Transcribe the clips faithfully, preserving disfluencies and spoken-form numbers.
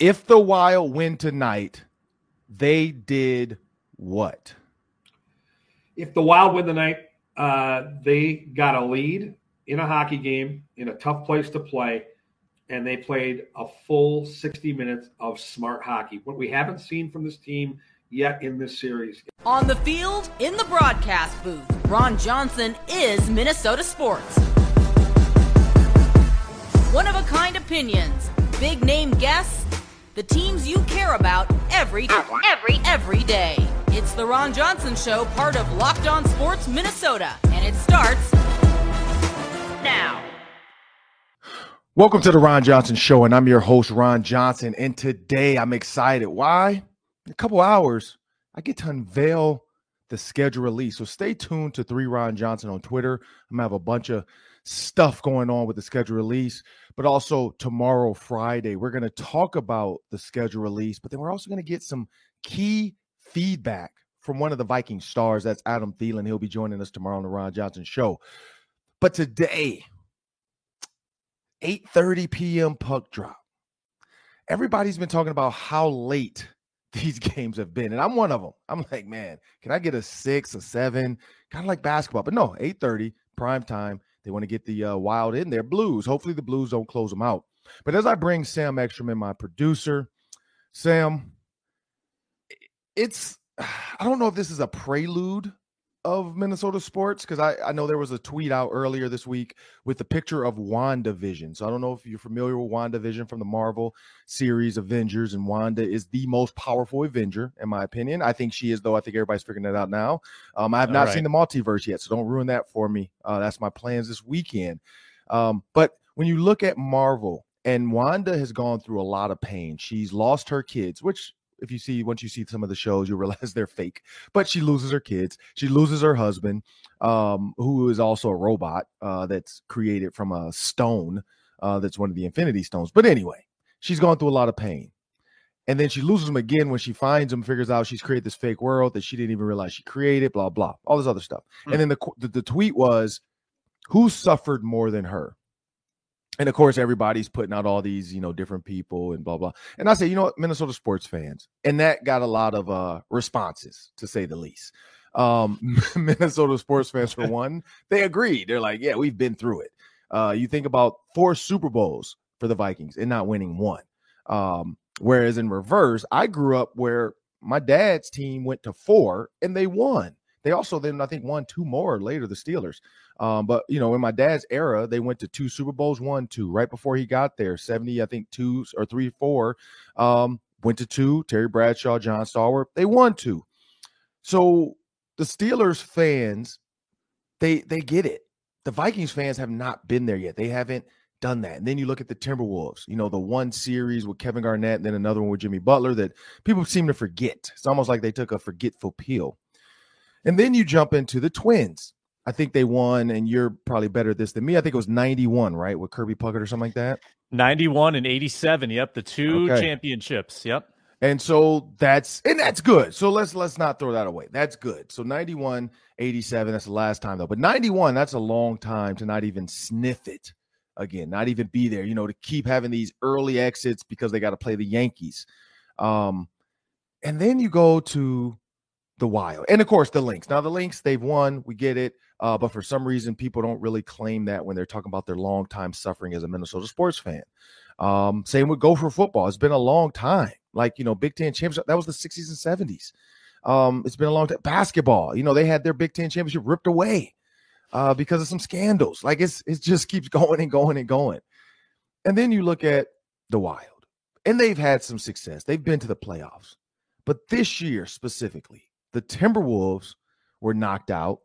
If the Wild win tonight, they did what? If the Wild win tonight, uh, they got a lead in a hockey game in a tough place to play, and they played a full sixty minutes of smart hockey. What we haven't seen from this team yet in this series. On the field, in the broadcast booth, Ron Johnson is Minnesota sports. One-of-a-kind opinions, big-name guests, the teams you care about every, every, every day. It's the Ron Johnson Show, part of Locked On Sports Minnesota, and it starts now. Welcome to the Ron Johnson Show, and I'm your host, Ron Johnson, and today I'm excited. Why? In a couple hours, I get to unveil the schedule release, so stay tuned to three Ron Johnson on Twitter. I'm going to have a bunch of stuff going on with the schedule release, but also tomorrow, Friday, we're going to talk about the schedule release, but then we're also going to get some key feedback from one of the Viking stars. That's Adam Thielen. He'll be joining us tomorrow on the Ron Johnson Show. But today, eight thirty p.m. puck drop. Everybody's been talking about how late these games have been, and I'm one of them. I'm like, man, can I get a six, a seven? Kind of like basketball, but no, eight thirty, prime time. They want to get the uh, Wild in there. Blues. Hopefully the Blues don't close them out. But as I bring Sam Ekstrom, my producer, Sam, it's, I don't know if this is a prelude of Minnesota sports, because I, I know there was a tweet out earlier this week with the picture of WandaVision. So I don't know if you're familiar with WandaVision from the Marvel series Avengers, and Wanda is the most powerful Avenger, in my opinion. I think she is, though. I think everybody's figuring that out now. Um, I have not All right. seen the multiverse yet, so don't ruin that for me. Uh, that's my plans this weekend. Um, but when you look at Marvel, and Wanda has gone through a lot of pain. She's lost her kids, which, if you see, once you see some of the shows, you'll realize they're fake, but she loses her kids. She loses her husband, um, who is also a robot uh, that's created from a stone. Uh, that's one of the Infinity Stones. But anyway, she's gone through a lot of pain, and then she loses him again. When she finds him, figures out she's created this fake world that she didn't even realize she created, blah, blah, all this other stuff. Hmm. And then the, the, the tweet was, who suffered more than her? And, of course, everybody's putting out all these, you know, different people and blah, blah. And I say, you know what, Minnesota sports fans. And that got a lot of uh, responses, to say the least. Um, Minnesota sports fans, for one, they agreed. They're like, yeah, we've been through it. Uh, you think about four Super Bowls for the Vikings and not winning one. Um, whereas in reverse, I grew up where my dad's team went to four and they won. They also then, I think, won two more later, the Steelers. Um, but, you know, in my dad's era, they went to two Super Bowls, won two. Right before he got there, seventy, I think, two or three, four, um, went to two. Terry Bradshaw, John Stallworth, they won two. So the Steelers fans, they they get it. The Vikings fans have not been there yet. They haven't done that. And then you look at the Timberwolves, you know, the one series with Kevin Garnett and then another one with Jimmy Butler that people seem to forget. It's almost like they took a forgetful pill. And then you jump into the Twins. I think they won, and you're probably better at this than me. I think it was ninety-one, right, with Kirby Puckett or something like that? ninety-one and eighty-seven, yep, the two okay. championships, yep. And so that's and that's good. So let's let's not throw that away. That's good. So ninety-one, eighty-seven, that's the last time, though. But ninety-one, that's a long time to not even sniff it again, not even be there, you know, to keep having these early exits because they got to play the Yankees. Um, and then you go to the Wild. And, of course, the Lynx. Now, the Lynx, they've won. We get it. Uh, but for some reason, people don't really claim that when they're talking about their long time suffering as a Minnesota sports fan. Um, same with Gopher football. It's been a long time. Like, you know, Big Ten championship, that was the sixties and seventies. Um, it's been a long time. Basketball, you know, they had their Big Ten championship ripped away uh, because of some scandals. Like, it's it just keeps going and going and going. And then you look at the Wild. And they've had some success. They've been to the playoffs. But this year specifically, the Timberwolves were knocked out,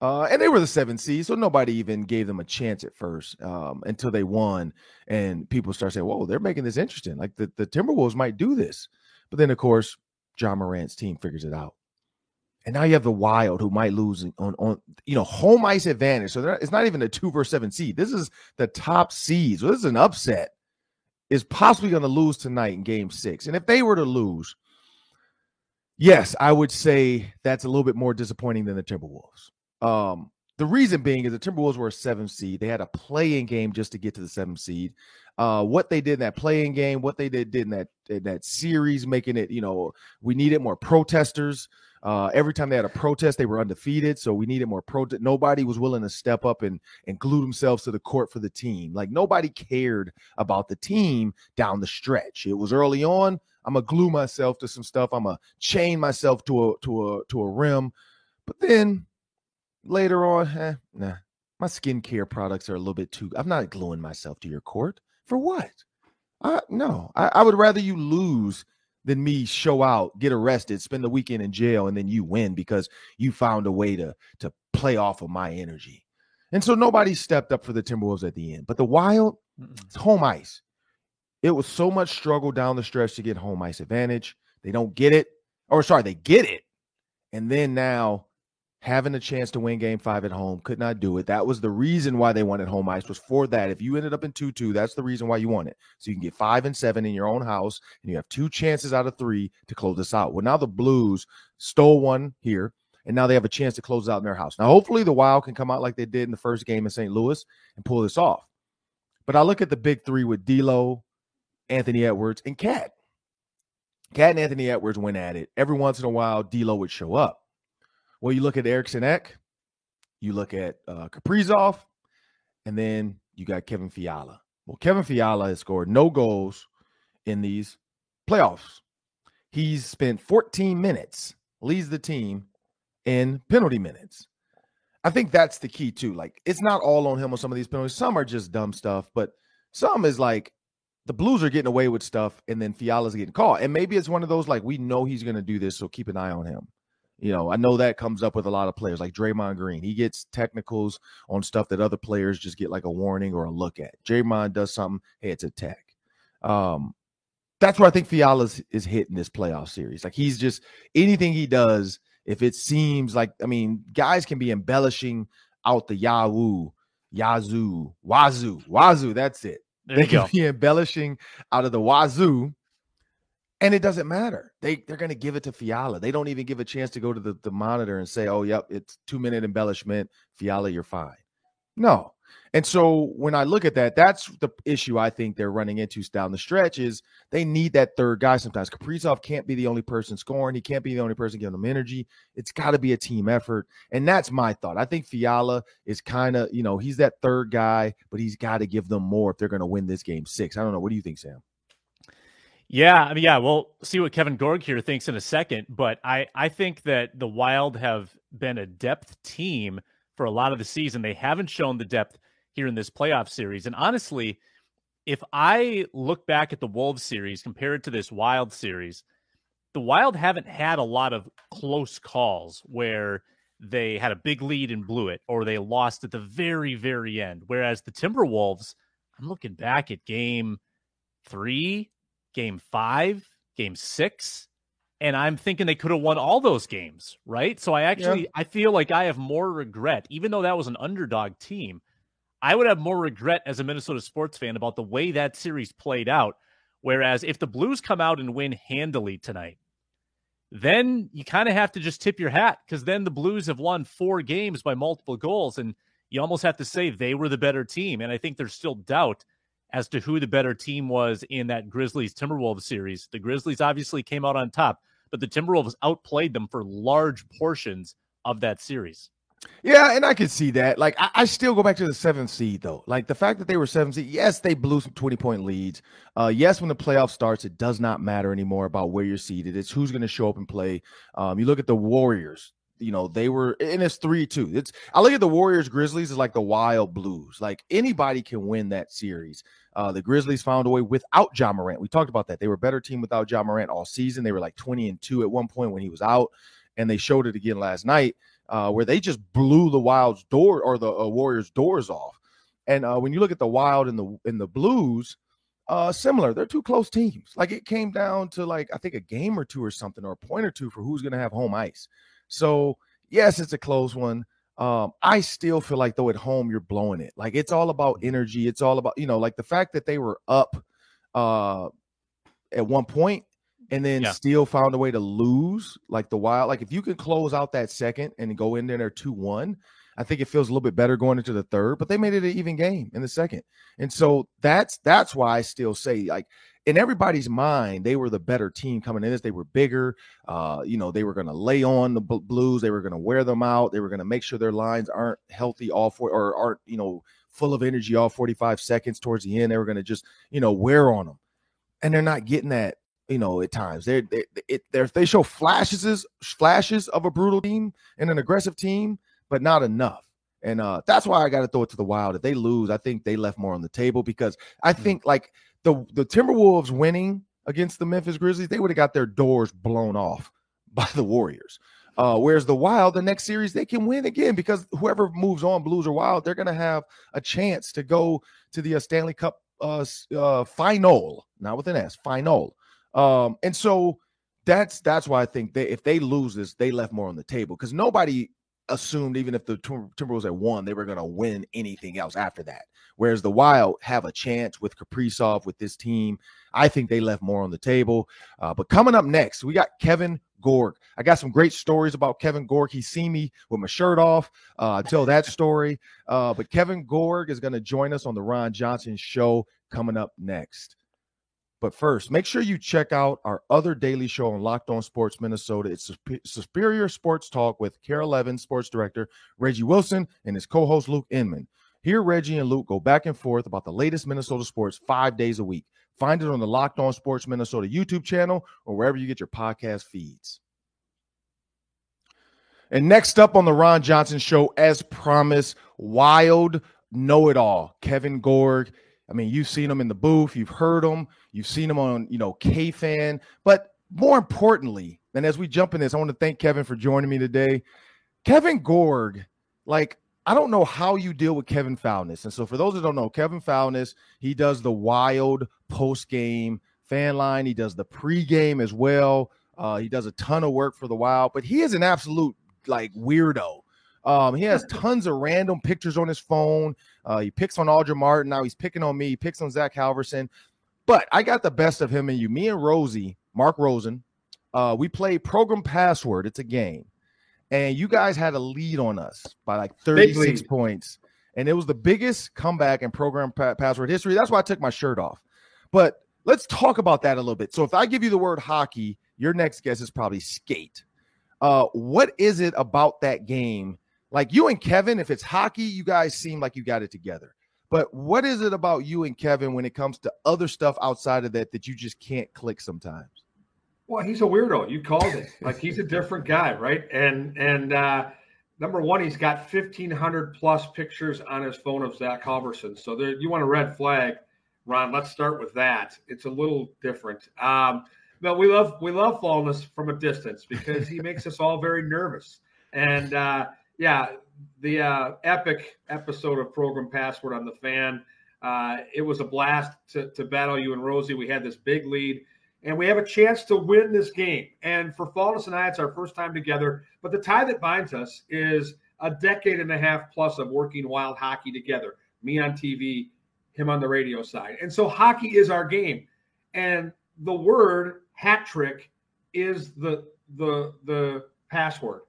uh, and they were the seventh seed, so nobody even gave them a chance at first um, until they won, and people start saying, whoa, they're making this interesting. Like, the, the Timberwolves might do this. But then, of course, John Morant's team figures it out. And now you have the Wild, who might lose on, on you know, home ice advantage. So not, it's not even a two versus seven seed. This is the top seed. So this is an upset. Is possibly going to lose tonight in game six. And if they were to lose, yes, I would say that's a little bit more disappointing than the Timberwolves. Um, the reason being is the Timberwolves were a seventh seed. They had a play-in game just to get to the seventh seed. uh, what they did in that play-in game, what they did, did in that in that series, making it, you know, we needed more protesters. Uh, every time they had a protest, they were undefeated. So we needed more protest. Nobody was willing to step up and, and glue themselves to the court for the team. Like, nobody cared about the team down the stretch. It was early on. I'm going to glue myself to some stuff. I'm going to chain myself to a, to a, to a rim. But then later on, eh, nah, my skincare products are a little bit too, I'm not gluing myself to your court for what? I, no, I, I would rather you lose than me show out, get arrested, spend the weekend in jail, and then you win because you found a way to, to play off of my energy. And so nobody stepped up for the Timberwolves at the end. But the Wild, it's home ice. It was so much struggle down the stretch to get home ice advantage. They don't get it. Or sorry, they get it. And then now having a chance to win game five at home, could not do it. That was the reason why they wanted home ice, was for that. If you ended up in two two, that's the reason why you want it. So you can get five and seven in your own house, and you have two chances out of three to close this out. Well, now the Blues stole one here, and now they have a chance to close out in their house. Now, hopefully the Wild can come out like they did in the first game in Saint Louis and pull this off. But I look at the big three with D'Lo, Anthony Edwards, and Cat. Cat and Anthony Edwards went at it. Every once in a while, D'Lo would show up. Well, you look at Eriksson Ek, you look at uh, Kaprizov, and then you got Kevin Fiala. Well, Kevin Fiala has scored no goals in these playoffs. He's spent fourteen minutes, leads the team in penalty minutes. I think that's the key, too. Like, it's not all on him on some of these penalties. Some are just dumb stuff, but some is like, the Blues are getting away with stuff, and then Fiala's getting caught. And maybe it's one of those, like, we know he's going to do this, so keep an eye on him. You know, I know that comes up with a lot of players like Draymond Green. He gets technicals on stuff that other players just get like a warning or a look at. Draymond does something. Hey, it's a tech. Um, that's where I think Fiala is, is hitting this playoff series. Like, he's just, anything he does, if it seems like, I mean, guys can be embellishing out the Yahoo, Yazoo, Wazoo, Wazoo. That's it. There they can go. Be embellishing out of the Wazoo. And it doesn't matter. They, they're going to give it to Fiala. They don't even give a chance to go to the, the monitor and say, oh, yep, it's two-minute embellishment. Fiala, you're fine. No. And so when I look at that, that's the issue I think they're running into down the stretch is they need that third guy sometimes. Kaprizov can't be the only person scoring. He can't be the only person giving them energy. It's got to be a team effort. And that's my thought. I think Fiala is kind of, you know, he's that third guy, but he's got to give them more if they're going to win this game six. I don't know. What do you think, Sam? Yeah, I mean, yeah, we'll see what Kevin Gorg here thinks in a second, but I, I think that the Wild have been a depth team for a lot of the season. They haven't shown the depth here in this playoff series. And honestly, if I look back at the Wolves series compared to this Wild series, the Wild haven't had a lot of close calls where they had a big lead and blew it, or they lost at the very, very end. Whereas the Timberwolves, I'm looking back at game three, game five, game six, and I'm thinking they could have won all those games, right? So I actually, yeah. I feel like I have more regret, even though that was an underdog team. I would have more regret as a Minnesota sports fan about the way that series played out. Whereas if the Blues come out and win handily tonight, then you kind of have to just tip your hat, because then the Blues have won four games by multiple goals, and you almost have to say they were the better team. And I think there's still doubt as to who the better team was in that Grizzlies-Timberwolves series. The Grizzlies obviously came out on top, but the Timberwolves outplayed them for large portions of that series. Yeah, and I could see that. Like, I, I still go back to the seventh seed, though. Like, the fact that they were seventh seed, yes, they blew some twenty-point leads. Uh, yes, when the playoff starts, it does not matter anymore about where you're seeded. It's who's going to show up and play. Um, you look at the Warriors. You know, they were, and it's three two. It's, I look at the Warriors Grizzlies as like the Wild Blues. Like, anybody can win that series. Uh, the Grizzlies found a way without Ja Morant. We talked about that. They were a better team without Ja Morant all season. They were like twenty and two at one point when he was out, and they showed it again last night uh, where they just blew the Wild's door or the uh, Warriors' doors off. And uh, when you look at the Wild and the and the Blues, uh, similar, they're two close teams. Like, it came down to like I think a game or two or something, or a point or two for who's going to have home ice. So, yes, it's a close one. Um, I still feel like, though, at home, you're blowing it. Like, it's all about energy. It's all about, you know, like the fact that they were up uh, at one point and then yeah. still found a way to lose, like the Wild. Like, if you can close out that second and go in there two one, I think it feels a little bit better going into the third, but they made it an even game in the second. And so that's that's why I still say, like, in everybody's mind, they were the better team coming in this. They were bigger. Uh, you know, they were going to lay on the bl- Blues. They were going to wear them out. They were going to make sure their lines aren't healthy all for or aren't, you know, full of energy all forty-five seconds towards the end. They were going to just, you know, wear on them. And they're not getting that, you know, at times. They're, they're, it, they're, they show flashes, flashes of a brutal team and an aggressive team, but not enough. And uh, that's why I got to throw it to the Wild. If they lose, I think they left more on the table, because I think, like, the the Timberwolves winning against the Memphis Grizzlies, they would have got their doors blown off by the Warriors. Uh, whereas the Wild, the next series, they can win again, because whoever moves on, Blues or Wild, they're going to have a chance to go to the uh, Stanley Cup uh, uh, final, not with an S, final. Um, and so that's that's why I think they, if they lose this, they left more on the table, because nobody assumed, even if the Timberwolves had won, they were going to win anything else after that. Whereas the Wild have a chance with Kaprizov, with this team. I think they left more on the table. Uh, but coming up next, we got Kevin Gorg. I got some great stories about Kevin Gorg. He's seen me with my shirt off. Uh, tell that story. Uh, but Kevin Gorg is going to join us on the Ron Johnson Show coming up next. But first, make sure you check out our other daily show on Locked On Sports Minnesota. It's Superior Sports Talk with Carol Evans, sports director Reggie Wilson, and his co-host Luke Inman. Here, Reggie and Luke go back and forth about the latest Minnesota sports five days a week. Find it on the Locked On Sports Minnesota YouTube channel or wherever you get your podcast feeds. And next up on the Ron Johnson Show, as promised, Wild know-it-all Kevin Gorg. I mean, you've seen him in the booth, you've heard him, you've seen him on, you know, K-Fan. But more importantly, and as we jump in this, I want to thank Kevin for joining me today. Kevin Gorg, like, I don't know how you deal with Kevin Faulness. And so for those that don't know, Kevin Faulness, he does the Wild post-game fan line. He does the pre-game as well. Uh, he does a ton of work for the Wild, but he is an absolute, like, weirdo. Um, he has tons of random pictures on his phone. Uh, he picks on Audra Martin. Now he's picking on me. He picks on Zach Halverson. But I got the best of him and you. Me and Rosie, Mark Rosen, uh, we played Program Password. It's a game. And you guys had a lead on us by like thirty-six points. And it was the biggest comeback in Program pa- Password history. That's why I took my shirt off. But let's talk about that a little bit. So if I give you the word hockey, your next guess is probably skate. Uh, what is it about that game? Like, you and Kevin, if it's hockey, you guys seem like you got it together. But what is it about you and Kevin when it comes to other stuff outside of that that you just can't click sometimes? Well, he's a weirdo. You called it. Like, he's a different guy, right? And and uh, number one, he's got fifteen hundred plus pictures on his phone of Zach Halverson. So there, you want a red flag, Ron? Let's start with that. It's a little different. Um, no, we love we love Faulness from a distance because he makes us all very nervous. And uh, yeah, the uh, epic episode of Program Password on the Fan. Uh, it was a blast to, to battle you and Rosie. We had this big lead. And we have a chance to win this game. And for Faulness and I, it's our first time together. But the tie that binds us is a decade and a half plus of working Wild hockey together. Me on T V, him on the radio side. And so hockey is our game. And the word hat trick is the the the password.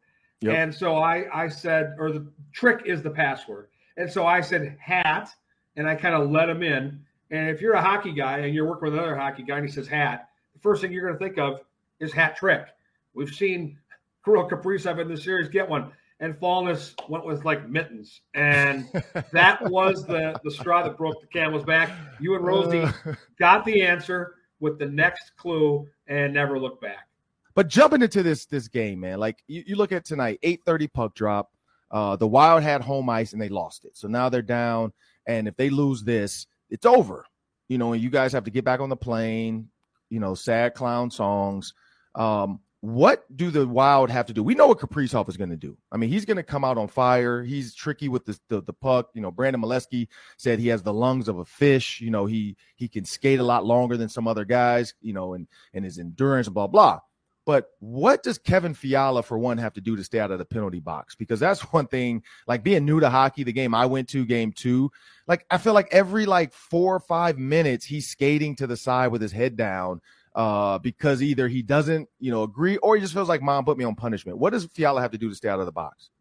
Yep. And so I, I said, or the trick is the password. And so I said hat, and I kind of let him in. And if you're a hockey guy and you're working with another hockey guy and he says hat, first thing you're going to think of is hat trick. We've seen Kirill Kaprizov in this series get one, and Faulness went with, like, mittens. And that was the, the straw that broke the camel's back. You and Rosie uh, got the answer with the next clue and never looked back. But jumping into this this game, man, like, you, you look at tonight, eight thirty puck drop. Uh, the Wild had home ice, and they lost it. So now they're down, and if they lose this, it's over. You know, and you guys have to get back on the plane, you know, sad clown songs. Um, what do the Wild have to do? We know what Kaprizov is going to do. I mean, he's going to come out on fire. He's tricky with the, the the puck. You know, Brandon Malesky said he has the lungs of a fish. You know, he he can skate a lot longer than some other guys, you know, and, and his endurance, blah, blah. But what does Kevin Fiala, for one, have to do to stay out of the penalty box? Because that's one thing, like, being new to hockey, the game I went to, game two, like, I feel like every, like, four or five minutes he's skating to the side with his head down uh, because either he doesn't, you know, agree, or he just feels like, Mom, put me on punishment. What does Fiala have to do to stay out of the box?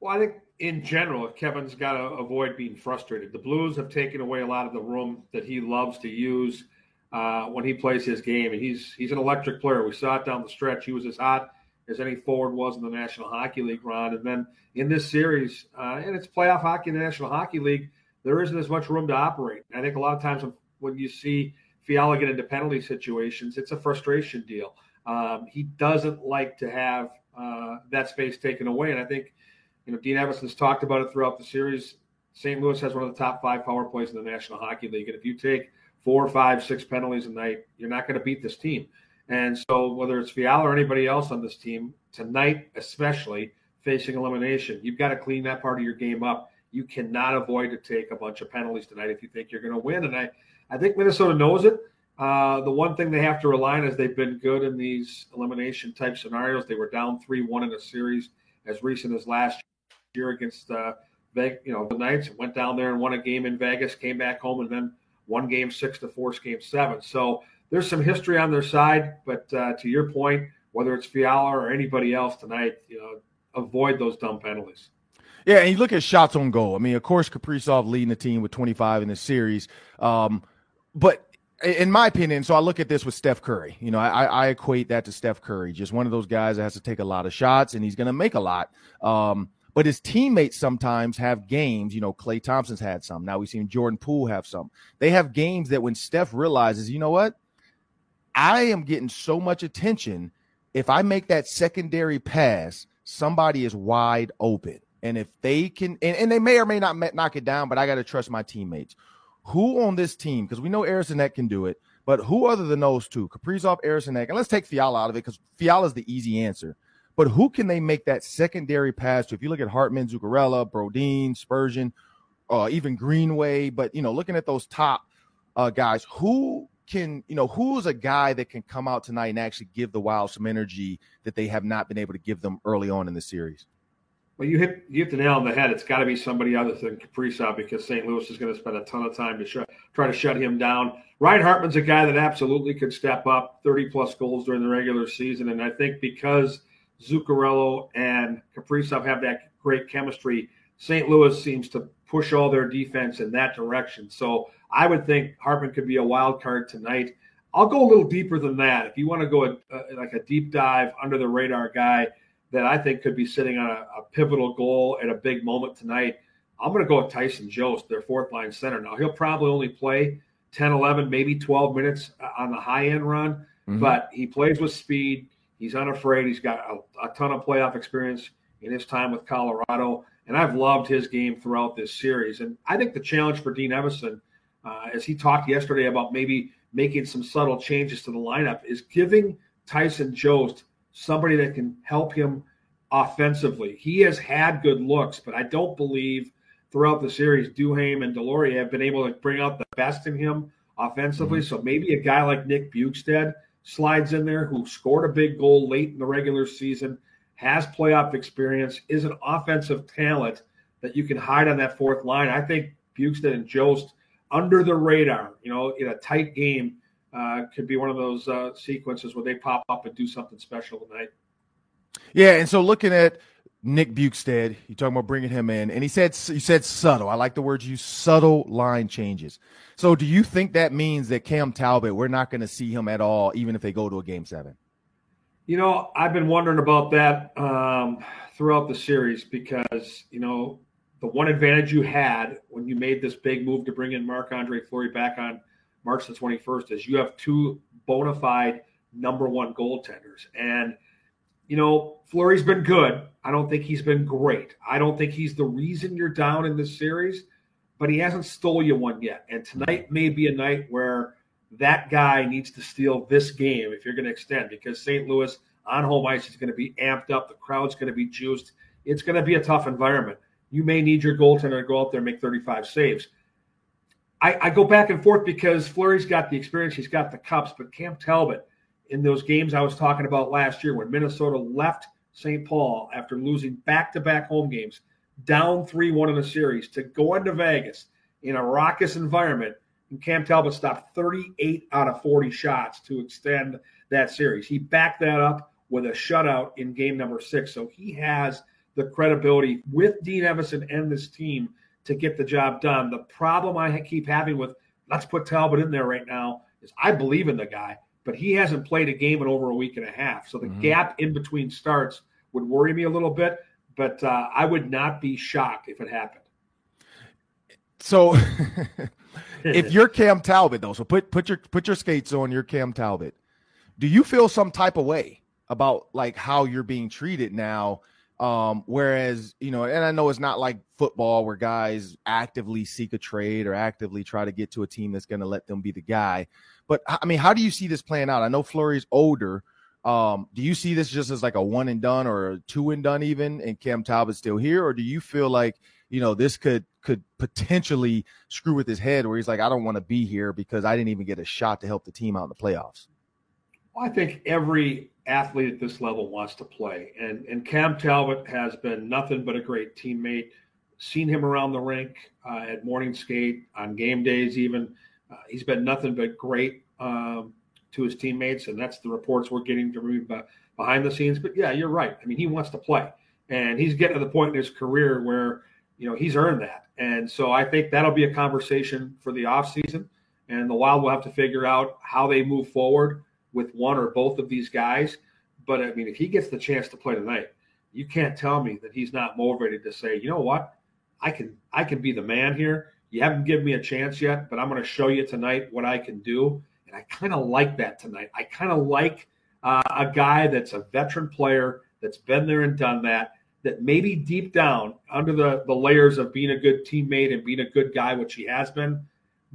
Well, I think in general, Kevin's got to avoid being frustrated. The Blues have taken away a lot of the room that he loves to use uh, when he plays his game. And he's he's an electric player. We saw it down the stretch. He was as hot as any forward was in the National Hockey League, Ron. And then in this series, uh, and it's playoff hockey in the National Hockey League, there isn't as much room to operate. I think a lot of times when you see Fiala get into penalty situations, it's a frustration deal. Um, he doesn't like to have uh, that space taken away. And I think, you know, Dean Evason's talked about it throughout the series. Saint Louis has one of the top five power plays in the National Hockey League. And if you take four, five, six penalties a night, you're not going to beat this team. And so whether it's Fiala or anybody else on this team, tonight especially, facing elimination, you've got to clean that part of your game up. You cannot avoid to take a bunch of penalties tonight if you think you're going to win. And I, I think Minnesota knows it. Uh, the one thing they have to rely on is they've been good in these elimination-type scenarios. They were down three one in a series as recent as last year against uh, Vegas, you know, the Knights. Went down there and won a game in Vegas, came back home, and then won game six to force game seven. So there's some history on their side, but uh, to your point, whether it's Fiala or anybody else tonight, you know, avoid those dumb penalties. Yeah, and you look at shots on goal. I mean, of course, Kaprizov leading the team with twenty-five in the series. Um, but in my opinion, so I look at this with Steph Curry. You know, I, I equate that to Steph Curry, just one of those guys that has to take a lot of shots, and he's going to make a lot. Um, but his teammates sometimes have games. You know, Klay Thompson's had some. Now we've seen Jordan Poole have some. They have games that when Steph realizes, you know what, I am getting so much attention. If I make that secondary pass, somebody is wide open. And if they can, and, and they may or may not knock it down, but I got to trust my teammates. Who on this team, because we know Eriksson Ek can do it, but who other than those two, Kaprizov, Eriksson Ek, and let's take Fiala out of it because Fiala's the easy answer. But who can they make that secondary pass to? If you look at Hartman, Zuccarello, Brodin, Spurgeon, uh, even Greenway, but, you know, looking at those top uh, guys, who can, you know, who's a guy that can come out tonight and actually give the Wild some energy that they have not been able to give them early on in the series? Well, you hit you hit the nail on the head. It's got to be somebody other than Kaprizov because Saint Louis is going to spend a ton of time to sh- try to shut him down. Ryan Hartman's a guy that absolutely could step up, thirty-plus goals during the regular season, and I think because Zuccarello and Kaprizov have that great chemistry, Saint Louis seems to push all their defense in that direction. So I would think Hartman could be a wild card tonight. I'll go a little deeper than that. If you want to go a, a, like a deep dive under-the-radar guy that I think could be sitting on a, a pivotal goal at a big moment tonight, I'm going to go with Tyson Jost, their fourth-line center. Now, he'll probably only play ten, eleven, maybe twelve minutes on the high-end run, mm-hmm. but he plays with speed. He's unafraid. He's got a, a ton of playoff experience in his time with Colorado, and I've loved his game throughout this series. And I think the challenge for Dean Evason, uh, as he talked yesterday about maybe making some subtle changes to the lineup, is giving Tyson Jost somebody that can help him offensively. He has had good looks, but I don't believe throughout the series Duhaime and Delorier have been able to bring out the best in him offensively. Mm-hmm. So maybe a guy like Nick Bjugstad slides in there, who scored a big goal late in the regular season, has playoff experience, is an offensive talent that you can hide on that fourth line. I think Bjugstad and Jost, under the radar, you know, in a tight game, Uh, could be one of those uh, sequences where they pop up and do something special tonight. Yeah, and so looking at Nick Bjugstad, you're talking about bringing him in, and he said you said subtle. I like the words you use, subtle line changes. So do you think that means that Cam Talbot, we're not going to see him at all, even if they go to a game seven? You know, I've been wondering about that um, throughout the series because, you know, the one advantage you had when you made this big move to bring in Marc-Andre Fleury back on March the twenty-first is you have two bona fide number one goaltenders. And, you know, Fleury's been good. I don't think he's been great. I don't think he's the reason you're down in this series, but he hasn't stole you one yet. And tonight may be a night where that guy needs to steal this game if you're going to extend, because Saint Louis on home ice is going to be amped up. The crowd's going to be juiced. It's going to be a tough environment. You may need your goaltender to go out there and make thirty-five saves. I, I go back and forth because Fleury's got the experience, he's got the cups, but Cam Talbot, in those games I was talking about last year when Minnesota left Saint Paul after losing back-to-back home games, down three one in a series, to go into Vegas in a raucous environment, and Cam Talbot stopped thirty-eight out of forty shots to extend that series. He backed that up with a shutout in game number six, so he has the credibility with Dean Evason and this team to get the job done. The problem I keep having with let's put Talbot in there right now is I believe in the guy, but he hasn't played a game in over a week and a half. So the mm-hmm. gap in between starts would worry me a little bit, but uh, I would not be shocked if it happened. So if you're Cam Talbot, though, so put put your put your skates on, you're Cam Talbot. Do you feel some type of way about like how you're being treated now? Um, whereas, you know, and I know it's not like football where guys actively seek a trade or actively try to get to a team that's going to let them be the guy. But I mean, how do you see this playing out? I know Fleury's older. Um, do you see this just as like a one and done or a two and done even, and Cam Talbot's still here? Or do you feel like, you know, this could could potentially screw with his head where he's like, I don't want to be here because I didn't even get a shot to help the team out in the playoffs? Well, I think every athlete at this level wants to play. And and Cam Talbot has been nothing but a great teammate. Seen him around the rink uh, at morning skate, on game days even. Uh, he's been nothing but great um, to his teammates, and that's the reports we're getting to read behind the scenes. But, yeah, you're right. I mean, he wants to play. And he's getting to the point in his career where, you know, he's earned that. And so I think that'll be a conversation for the offseason, and the Wild will have to figure out how they move forward with one or both of these guys. But, I mean, if he gets the chance to play tonight, you can't tell me that he's not motivated to say, you know what, I can I can be the man here. You haven't given me a chance yet, but I'm going to show you tonight what I can do. And I kind of like that tonight. I kind of like uh, a guy that's a veteran player that's been there and done that, that maybe deep down under the, the layers of being a good teammate and being a good guy, which he has been,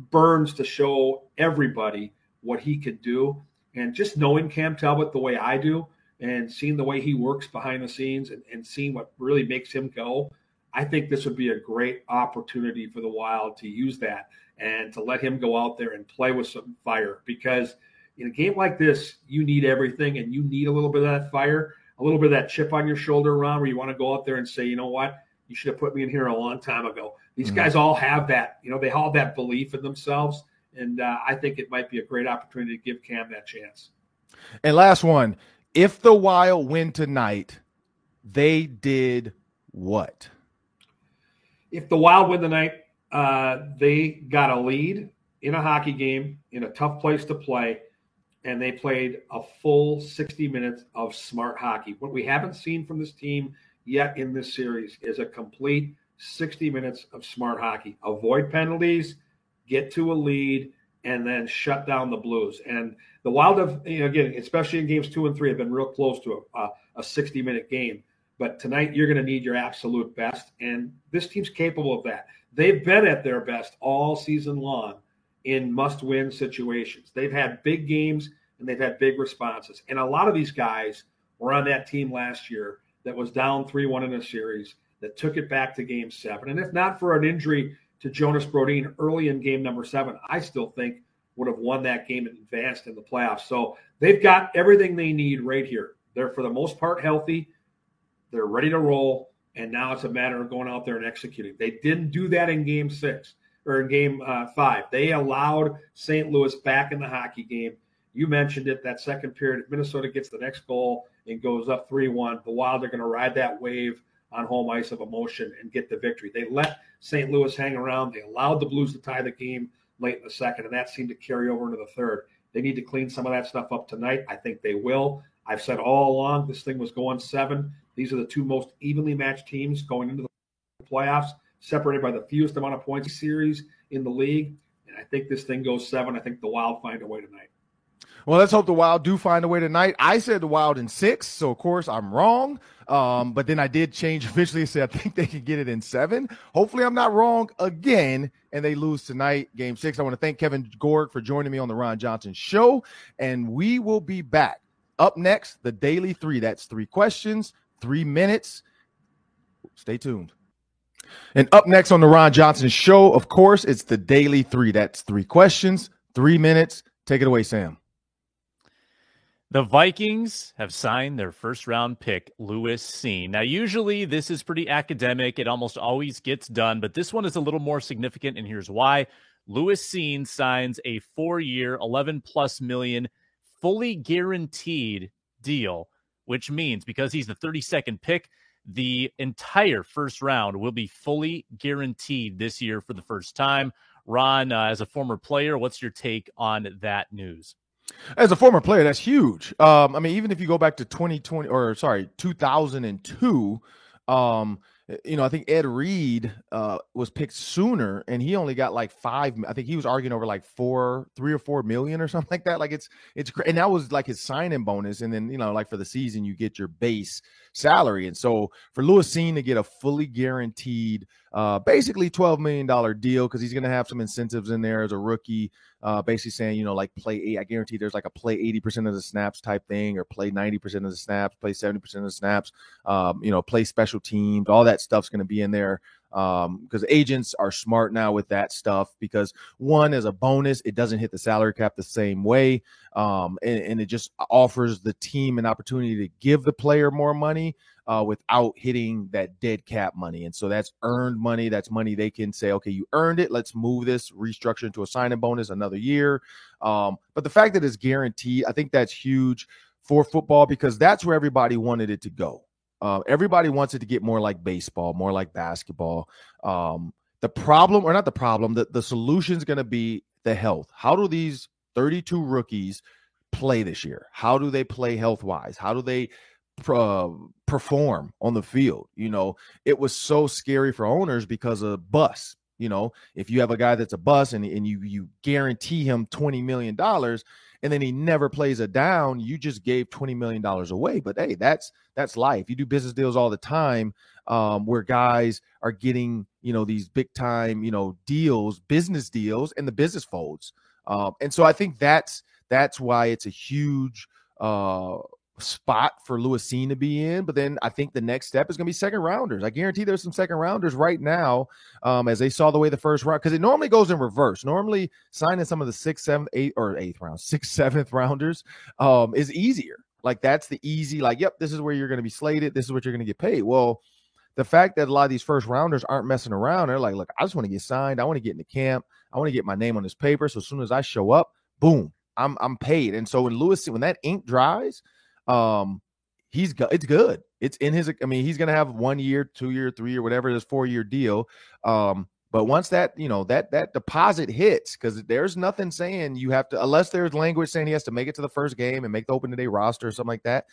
burns to show everybody what he could do. And just knowing Cam Talbot the way I do and seeing the way he works behind the scenes and, and seeing what really makes him go, I think this would be a great opportunity for the Wild to use that and to let him go out there and play with some fire. Because in a game like this, you need everything, and you need a little bit of that fire, a little bit of that chip on your shoulder, Ron, where you want to go out there and say, you know what, you should have put me in here a long time ago. These mm-hmm. guys all have that. You know, they all have that belief in themselves. And uh, I think it might be a great opportunity to give Cam that chance. And last one, if the Wild win tonight, they did what? If the Wild win tonight, uh, they got a lead in a hockey game in a tough place to play, and they played a full sixty minutes of smart hockey. What we haven't seen from this team yet in this series is a complete sixty minutes of smart hockey. Avoid penalties, get to a lead, and then shut down the Blues. And the Wild have, you know, again, especially in games two and three, have been real close to a, a sixty-minute game. But tonight you're going to need your absolute best, and this team's capable of that. They've been at their best all season long in must-win situations. They've had big games, and they've had big responses. And a lot of these guys were on that team last year that was down three one in a series that took it back to game seven. And if not for an injury to Jonas Brodin early in game number seven, I still think would have won that game and advanced in the playoffs. So they've got everything they need right here. They're, for the most part, healthy. They're ready to roll, and now it's a matter of going out there and executing. They didn't do that in game six or in game uh, five. They allowed Saint Louis back in the hockey game. You mentioned it, that second period. Minnesota gets the next goal and goes up three one. The Wild are going to ride that wave on home ice of emotion and get the victory. They let Saint Louis hang around. They allowed the Blues to tie the game late in the second, and that seemed to carry over into the third. They need to clean some of that stuff up tonight. I think they will. I've said all along this thing was going seven. These are the two most evenly matched teams going into the playoffs, separated by the fewest amount of points series in the league. And I think this thing goes seven. I think the Wild find a way tonight. Well, let's hope the Wild do find a way tonight. I said the Wild in six, so of course I'm wrong. Um, but then I did change officially and say I think they can get it in seven. Hopefully I'm not wrong again, and they lose tonight, game six. I want to thank Kevin Gorg for joining me on the Ron Johnson Show, and we will be back. Up next, the Daily Three. That's three questions, three minutes. Stay tuned. And up next on the Ron Johnson Show, of course, it's the Daily Three. That's three questions, three minutes. Take it away, Sam. The Vikings have signed their first-round pick, Lewis Cine. Now, usually this is pretty academic. It almost always gets done, but this one is a little more significant, and here's why. Lewis Cine signs a four-year, eleven plus million, fully guaranteed deal, which means because he's the thirty-second pick, The entire first round will be fully guaranteed this year for the first time. Ron, uh, as a former player, what's your take on that news? As a former player, that's huge. Um, I mean, even if you go back to twenty twenty or sorry, two thousand two, um, you know, I think Ed Reed uh, was picked sooner, and he only got like five. I think he was arguing over like four, three or four million or something like that. Like it's it's great, and that was like his sign-in bonus. And then you know, like for the season, you get your base salary. And so for Lewis Cine to get a fully guaranteed, uh, basically twelve million dollars deal, because he's going to have some incentives in there as a rookie, uh, basically saying you know like play eight. I guarantee there's like a play eighty percent of the snaps type thing, or play ninety percent of the snaps, play seventy percent of the snaps. Um, you know, play special teams, all that. That stuff's going to be in there um because agents are smart now with that stuff, because one, as a bonus, it doesn't hit the salary cap the same way, um and, and it just offers the team an opportunity to give the player more money uh without hitting that dead cap money. And so that's earned money, that's money they can say, okay, you earned it, let's move this, restructure into a signing bonus another year. Um but the fact that it's guaranteed, I think that's huge for football, because that's where everybody wanted it to go. Uh, everybody wants it to get more like baseball, more like basketball. Um, the problem, or not the problem, the, the solution is going to be the health. How do these thirty-two rookies play this year? How do they play health-wise? How do they uh, perform on the field? You know, it was so scary for owners because of bust. You know, if you have a guy that's a bust and, and you you guarantee him twenty million dollars and then he never plays a down, you just gave twenty million dollars away. But, hey, that's that's life. You do business deals all the time um, where guys are getting, you know, these big time, you know, deals, business deals, and the business folds. Um, and so I think that's that's why it's a huge uh spot for Lewis Cine to be in. But then I think the next step is going to be second rounders. I guarantee there's some second rounders right now um, as they saw the way the first round, because it normally goes in reverse. Normally signing some of the sixth, seventh, eighth or eighth round, sixth, seventh rounders um, is easier. Like that's the easy, like, yep, this is where you're going to be slated. This is what you're going to get paid. Well, the fact that a lot of these first rounders aren't messing around. They're like, look, I just want to get signed. I want to get into camp. I want to get my name on this paper. So as soon as I show up, boom, I'm I'm paid. And so when Lewis, when that ink dries, Um, he's got, it's good. It's in his, I mean, he's going to have one year, two year, three year, whatever this four year deal. Um, but once that, you know, that, that deposit hits, cause there's nothing saying you have to, unless there's language saying he has to make it to the first game and make the open today roster or something like that.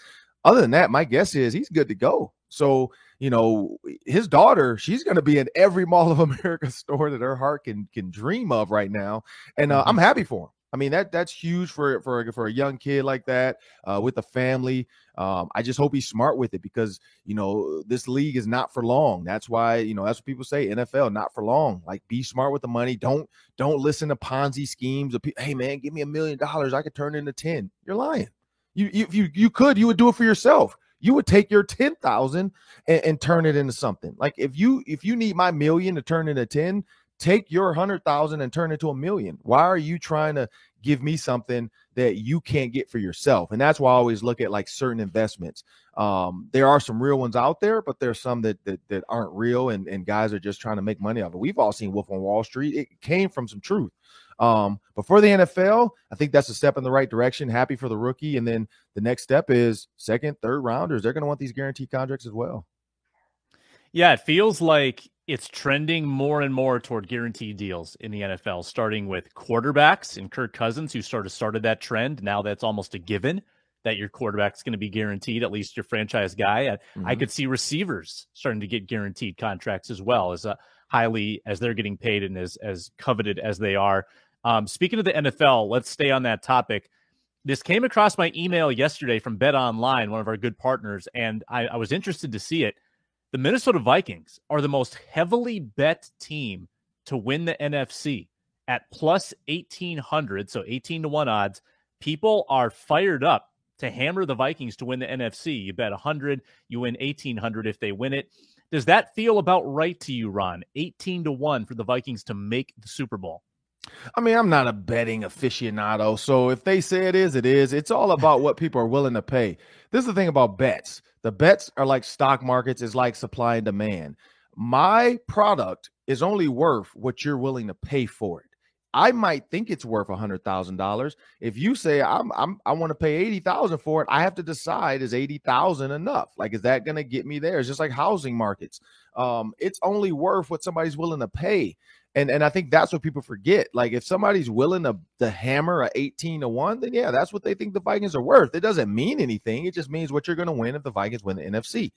Other than that, my guess is he's good to go. So, you know, his daughter, she's going to be in every Mall of America store that her heart can, can dream of right now. And uh, I'm happy for him. I mean, that that's huge for for for a young kid like that uh, with a family. Um, I just hope he's smart with it, because, you know, this league is not for long. That's why, you know, that's what people say, N F L, not for long. Like, be smart with the money. Don't don't listen to Ponzi schemes. Of, hey, man, give me a million dollars. I could turn it into ten. You're lying. You, you, if you, you could, you would do it for yourself. You would take your ten thousand and, and turn it into something. Like, if you if you need my million to turn into ten, take your one hundred thousand and turn it to a million. Why are you trying to give me something that you can't get for yourself? And that's why I always look at like certain investments. Um, there are some real ones out there, but there's some that that, that aren't real, and, and guys are just trying to make money off it. We've all seen Wolf on Wall Street. It came from some truth. Um, but for the N F L, I think that's a step in the right direction. Happy for the rookie. And then the next step is second, third rounders. They're going to want these guaranteed contracts as well. Yeah, it feels like it's trending more and more toward guaranteed deals in the N F L, starting with quarterbacks and Kirk Cousins, who sort of started that trend. Now that's almost a given that your quarterback's going to be guaranteed, at least your franchise guy. Mm-hmm. I could see receivers starting to get guaranteed contracts as well, as uh, highly as they're getting paid and as, as coveted as they are. Um, speaking of the N F L, let's stay on that topic. This came across my email yesterday from Bet Online, one of our good partners, and I, I was interested to see it. The Minnesota Vikings are the most heavily bet team to win the N F C at plus eighteen hundred, so eighteen to one odds. People are fired up to hammer the Vikings to win the N F C. You bet one hundred, you win eighteen hundred if they win it. Does that feel about right to you, Ron? eighteen to one for the Vikings to make the Super Bowl. I mean, I'm not a betting aficionado, so if they say it is, it is. It's all about what people are willing to pay. This is the thing about bets. The bets are like stock markets. It's like supply and demand. My product is only worth what you're willing to pay for it. I might think it's worth one hundred thousand dollars. If you say I'm, I'm I want to pay eighty thousand dollars for it, I have to decide, is eighty thousand dollars enough? Like, is that going to get me there? It's just like housing markets. Um, it's only worth what somebody's willing to pay. And and I think that's what people forget. Like, if somebody's willing to, to hammer a eighteen to one, then yeah, that's what they think the Vikings are worth. It doesn't mean anything. It just means what you're going to win if the Vikings win the N F C.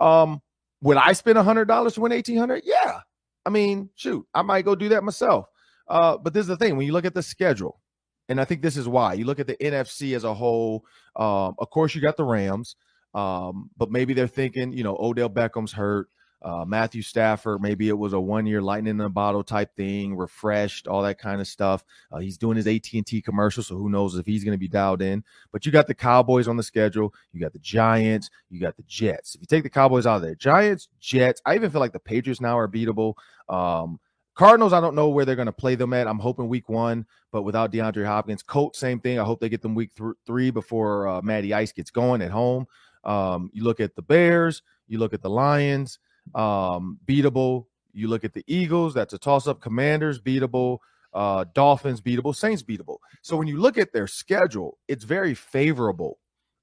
Um, would I spend one hundred dollars to win eighteen hundred dollars? Yeah. I mean, shoot, I might go do that myself. Uh, but this is the thing, when you look at the schedule, and I think this is why you look at the N F C as a whole. Um, of course, you got the Rams, um, but maybe they're thinking, you know, Odell Beckham's hurt, uh, Matthew Stafford. Maybe it was a one-year lightning in a bottle type thing, refreshed, all that kind of stuff. Uh, he's doing his A T and T commercial, so who knows if he's going to be dialed in. But you got the Cowboys on the schedule. You got the Giants. You got the Jets. If you take the Cowboys out of there, Giants, Jets. I even feel like the Patriots now are beatable. Um, Cardinals, I don't know where they're going to play them at. I'm hoping week one, but without DeAndre Hopkins. Colts, same thing. I hope they get them week th- three before uh, Matty Ice gets going at home. Um, you look at the Bears. You look at the Lions, um, beatable. You look at the Eagles. That's a toss-up. Commanders, beatable. Uh, Dolphins, beatable. Saints, beatable. So when you look at their schedule, it's very favorable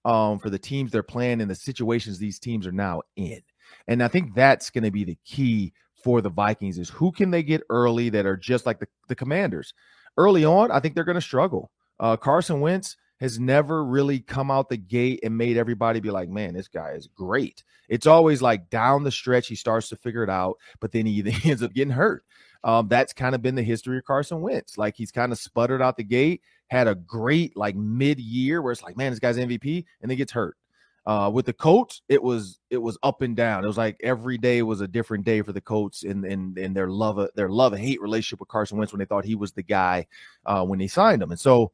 um, for the teams they're playing and the situations these teams are now in. And I think that's going to be the key for the Vikings, is who can they get early that are just like the, the Commanders. Early on, I think they're going to struggle. Uh, Carson Wentz has never really come out the gate and made everybody be like, man, this guy is great. It's always like down the stretch he starts to figure it out, but then he, he ends up getting hurt. Um, that's kind of been the history of Carson Wentz. Like, he's kind of sputtered out the gate, had a great like mid-year where it's like, man, this guy's M V P, and then gets hurt. Uh, with the Colts, it was it was up and down. It was like every day was a different day for the Colts and and and their love their love and hate relationship with Carson Wentz when they thought he was the guy uh, when they signed him. And so,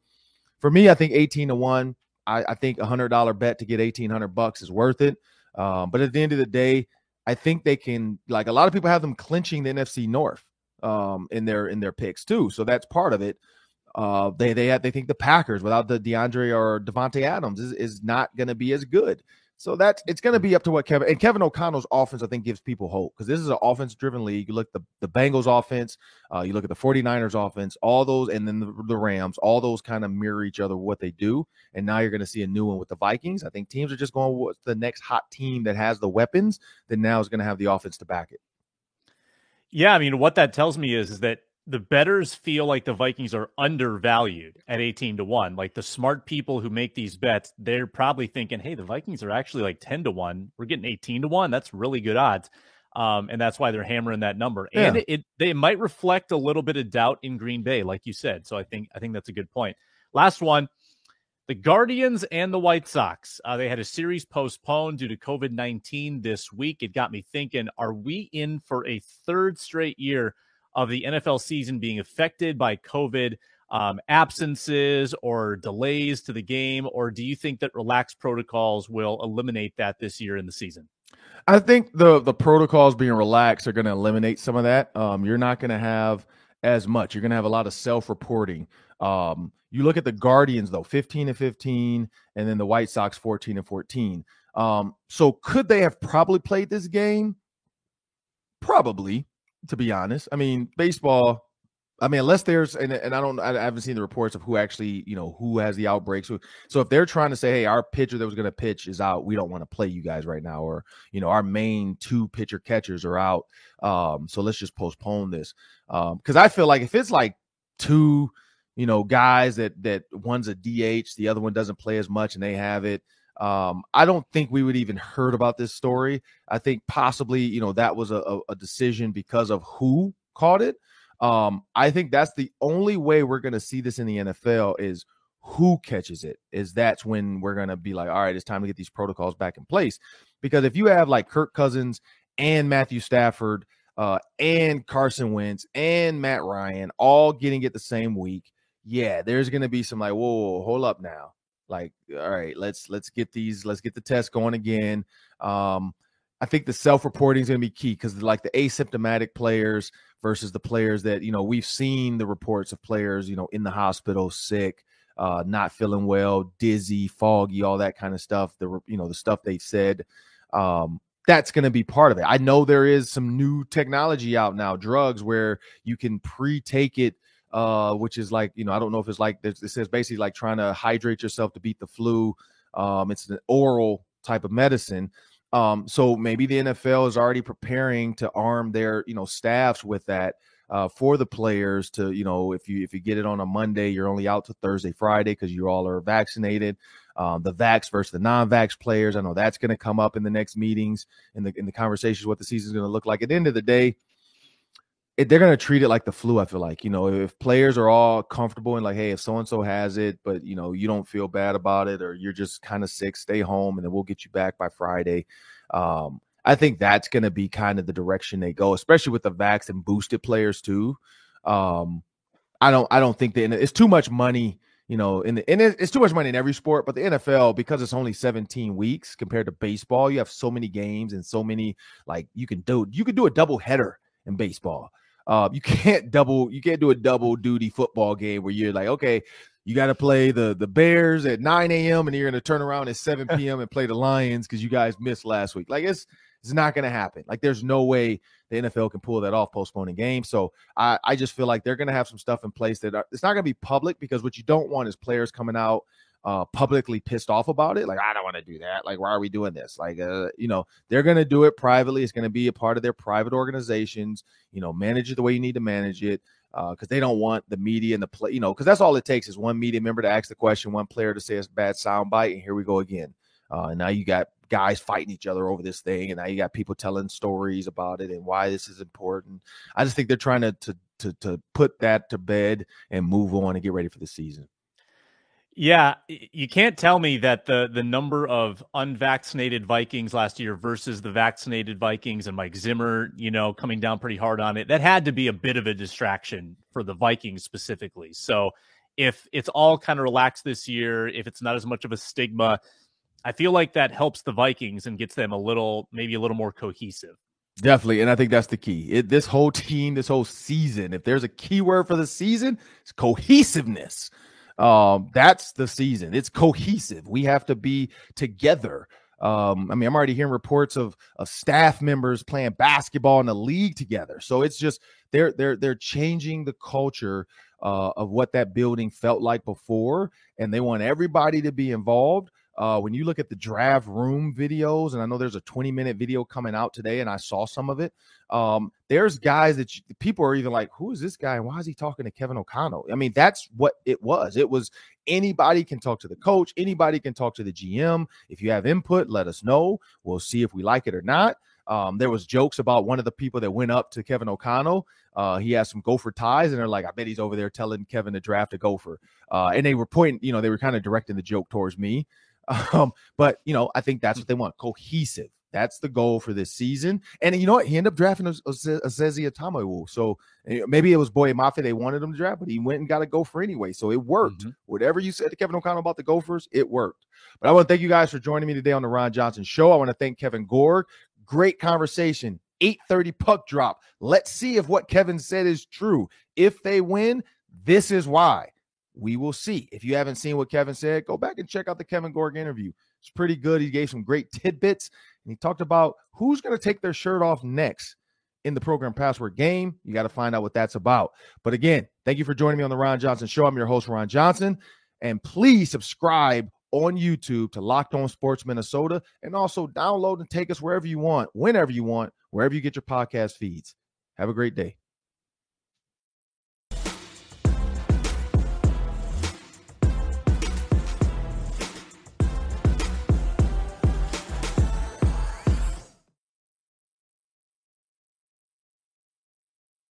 for me, I think eighteen to one. I, I think a hundred dollar bet to get eighteen hundred bucks is worth it. Um, but at the end of the day, I think they can. Like, a lot of people have them clinching the N F C North um, in their in their picks too. So that's part of it. Uh, they they have, they think the Packers without the DeAndre or Devontae Adams is, is not going to be as good. So that's it's going to be up to what Kevin and Kevin O'Connell's offense, I think, gives people hope, because this is an offense-driven league. You look at the, the Bengals offense, uh, you look at the forty-niners offense, all those, and then the, the Rams, all those kind of mirror each other what they do. And now you're going to see a new one with the Vikings. I think teams are just going with the next hot team that has the weapons that now is going to have the offense to back it. Yeah, I mean, what that tells me is, is that the bettors feel like the Vikings are undervalued at eighteen to one. Like, the smart people who make these bets, they're probably thinking, hey, the Vikings are actually like ten to one. We're getting eighteen to one. That's really good odds. Um, and that's why they're hammering that number. Yeah. And it, it they might reflect a little bit of doubt in Green Bay, like you said. So I think, I think that's a good point. Last one, the Guardians and the White Sox. Uh, they had a series postponed due to covid nineteen this week. It got me thinking, are we in for a third straight year of the N F L season being affected by COVID um, absences or delays to the game? Or do you think that relaxed protocols will eliminate that this year in the season? I think the the protocols being relaxed are going to eliminate some of that. Um, you're not going to have as much. You're going to have a lot of self-reporting. Um, you look at the Guardians, though, fifteen and fifteen, and then the White Sox, fourteen and fourteen. Um, so could they have probably played this game? Probably. To be honest, I mean, baseball, I mean, unless there's, and, and I don't, I haven't seen the reports of who actually, you know, who has the outbreaks. So, so if they're trying to say, hey, our pitcher that was going to pitch is out, we don't want to play you guys right now. Or, you know, our main two pitcher catchers are out. Um, so let's just postpone this. Um, cause I feel like if it's like two, you know, guys that, that one's a D H, the other one doesn't play as much and they have it. Um, I don't think we would even heard about this story. I think possibly, you know, that was a, a decision because of who caught it. Um, I think that's the only way we're going to see this in the N F L is who catches it, is that's when we're going to be like, all right, it's time to get these protocols back in place. Because if you have like Kirk Cousins and Matthew Stafford uh, and Carson Wentz and Matt Ryan all getting it the same week, yeah, there's going to be some like, whoa, whoa, hold up now. Like, all right, let's let's get these, let's get the test going again. Um, I think the self-reporting is going to be key, because like the asymptomatic players versus the players that, you know, we've seen the reports of players, you know, in the hospital, sick, uh, not feeling well, dizzy, foggy, all that kind of stuff. The, you know, the stuff they said, um, that's going to be part of it. I know there is some new technology out now, drugs where you can pre-take it uh, which is like, you know, I don't know if it's like, it says basically like trying to hydrate yourself to beat the flu. Um, it's an oral type of medicine. Um, so maybe the N F L is already preparing to arm their, you know, staffs with that uh, for the players to, you know, if you if you get it on a Monday, you're only out to Thursday, Friday because you all are vaccinated. Um, the vax versus the non-vax players. I know that's going to come up in the next meetings and in the, in the conversations, what the season's going to look like. At the end of the day, it, they're going to treat it like the flu, I feel like. You know, if players are all comfortable and like, hey, if so-and-so has it, but, you know, you don't feel bad about it or you're just kind of sick, stay home, and then we'll get you back by Friday. Um, I think that's going to be kind of the direction they go, especially with the vax and boosted players too. Um, I don't I don't think that it's too much money. You know, in the, and it's too much money in every sport, but the N F L, because it's only seventeen weeks compared to baseball, you have so many games and so many, like you can do, you can do a double header in baseball. Uh, you can't double, you can't do a double duty football game where you're like, okay, you got to play the, the Bears at nine a.m. and you're going to turn around at seven p.m. and play the Lions because you guys missed last week. Like it's, it's not going to happen. Like there's no way the N F L can pull that off, postponing games. So I, I just feel like they're going to have some stuff in place that are, it's not going to be public, because what you don't want is players coming out uh, publicly pissed off about it. Like, I don't want to do that. Like, why are we doing this? Like, uh, you know, they're going to do it privately. It's going to be a part of their private organizations. You know, manage it the way you need to manage it, because uh, they don't want the media and the play, you know, because that's all it takes is one media member to ask the question, one player to say it's a bad soundbite, and here we go again. Uh, and now you got guys fighting each other over this thing, and now you got people telling stories about it and why this is important. I just think they're trying to to to, to put that to bed and move on and get ready for the season. Yeah, you can't tell me that the the number of unvaccinated Vikings last year versus the vaccinated Vikings and Mike Zimmer, you know, coming down pretty hard on it, that had to be a bit of a distraction for the Vikings specifically. So if it's all kind of relaxed this year, if it's not as much of a stigma, I feel like that helps the Vikings and gets them a little, maybe a little more cohesive. Definitely. And I think that's the key. It, this whole team, this whole season, if there's a key word for the season, it's cohesiveness. Um, that's the season. It's cohesive. We have to be together. Um, I mean, I'm already hearing reports of, of staff members playing basketball in the league together. So it's just, they're, they're, they're changing the culture uh, of what that building felt like before. And they want everybody to be involved. Uh, when you look at the draft room videos, and I know there's a twenty minute video coming out today, and I saw some of it. Um, there's guys that you, people are even like, who is this guy? And why is he talking to Kevin O'Connell? I mean, that's what it was. It was anybody can talk to the coach. Anybody can talk to the G M. If you have input, let us know. We'll see if we like it or not. Um, there was jokes about one of the people that went up to Kevin O'Connell. Uh, he has some gopher ties, and they're like, I bet he's over there telling Kevin to draft a gopher. Uh, and they were pointing, you know, they were kind of directing the joke towards me. Um, but you know, I think that's what they want. Cohesive. That's the goal for this season. And you know what? He ended up drafting Azeezia Tamawu. So maybe it was Boye Mafe they wanted him to draft, but he went and got a gopher anyway. So it worked. Mm-hmm. Whatever you said to Kevin O'Connell about the Gophers, it worked. But I want to thank you guys for joining me today on the Ron Johnson Show. I want to thank Kevin Gorg. Great conversation. eight thirty puck drop. Let's see if what Kevin said is true. If they win, this is why. We will see. If you haven't seen what Kevin said, go back and check out the Kevin Gorg interview. It's pretty good. He gave some great tidbits, and he talked about who's going to take their shirt off next in the program password game. You got to find out what that's about. But again, thank you for joining me on the Ron Johnson Show. I'm your host, Ron Johnson, and please subscribe on YouTube to Locked On Sports Minnesota, and also download and take us wherever you want, whenever you want, wherever you get your podcast feeds. Have a great day.